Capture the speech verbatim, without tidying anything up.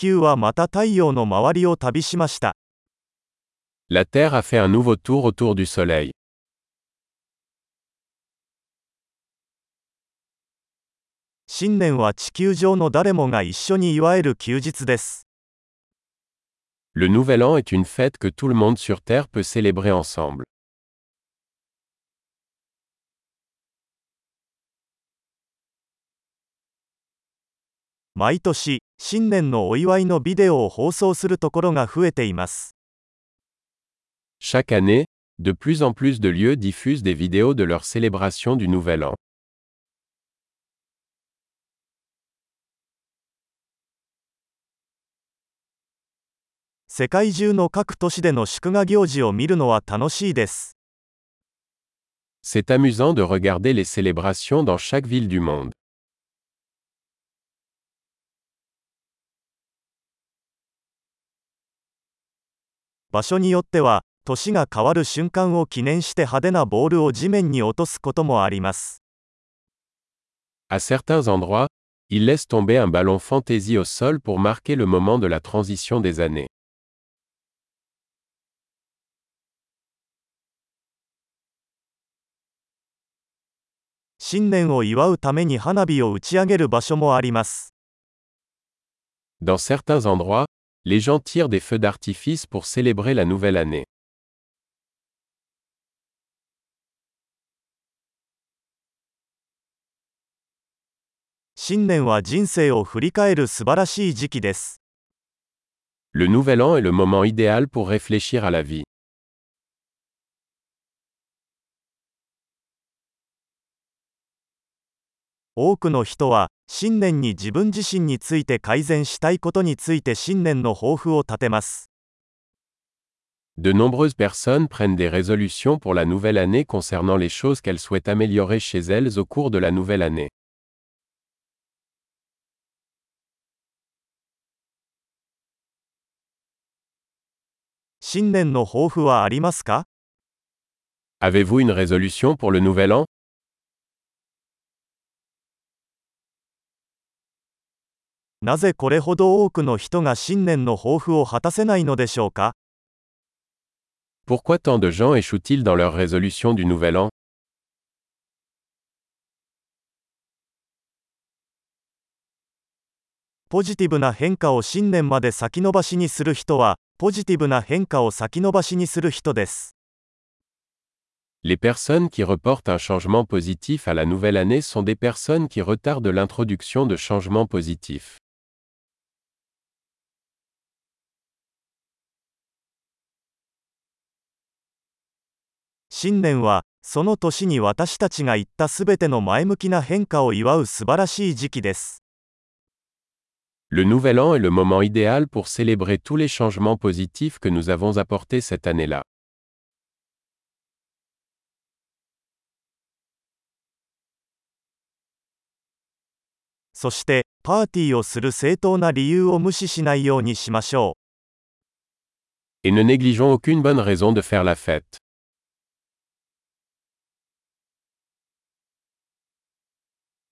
球はまた太陽の周りを旅しました。La Terre a fait un nouveau tour autour du Soleil. 新年は地球上の誰もが一緒に祝える休日です。Le Nouvel An est une fête que tout le monde sur Terre peut célébrer ensemble. 毎年、新年のお祝いのビデオを放送するところが増えています。Chaque année, de plus en plus de lieux diffusent des vidéos de leur célébration du Nouvel An. 世界中の各都市での祝賀行事を見るのは楽しいです。C'est amusant de regarder les célébrations dans chaque ville du monde.場所によっては、年が変わる瞬間を記念して派手なボールを地面に落とすこともあります。À certains endroits, ils laissent tomber un ballon fantaisie au sol pour marquer le moment de la transition des années. 新年を祝うために花火を打ち上げる場所もあります。Dans certains endroits,Les gens tirent des feux d'artifice pour célébrer la nouvelle année. 新年は人生を振り返る素晴らしい時期です。Le nouvel an est le moment idéal pour réfléchir à la vie. 多くの人は、新年に自分自身について改善したいことについて新年の抱負を立てます。De nombreuses personnes prennent des résolutions pour la nouvelle année concernant les choses qu'elles souhaitent améliorer chez elles au cours de la nouvelle année. 新年の抱負はありますか? Avez-vous une résolution pour le nouvel an?なぜこれほど多くの人が新年の抱負を果たせないのでしょうか? Pourquoi tant de gens échouent-ils dans leur résolution du nouvel an? ポジティブな変化を新年まで先延ばしにする人は、ポジティブな変化を先延ばしにする人です。Les personnes qui reportent un changement positif à la nouvelle année sont des personnes qui retardent l'introduction de changements positifs.新年は、その年に私たちが言ったすべての前向きな変化を祝う素晴らしい時期です。Le nouvel an est le moment idéal pour célébrer tous les changements positifs que nous avons apportés cette année-là. そして、パーティーをする正当な理由を無視しないようにしましょう。Et ne négligeons aucune bonne raison de faire la fête.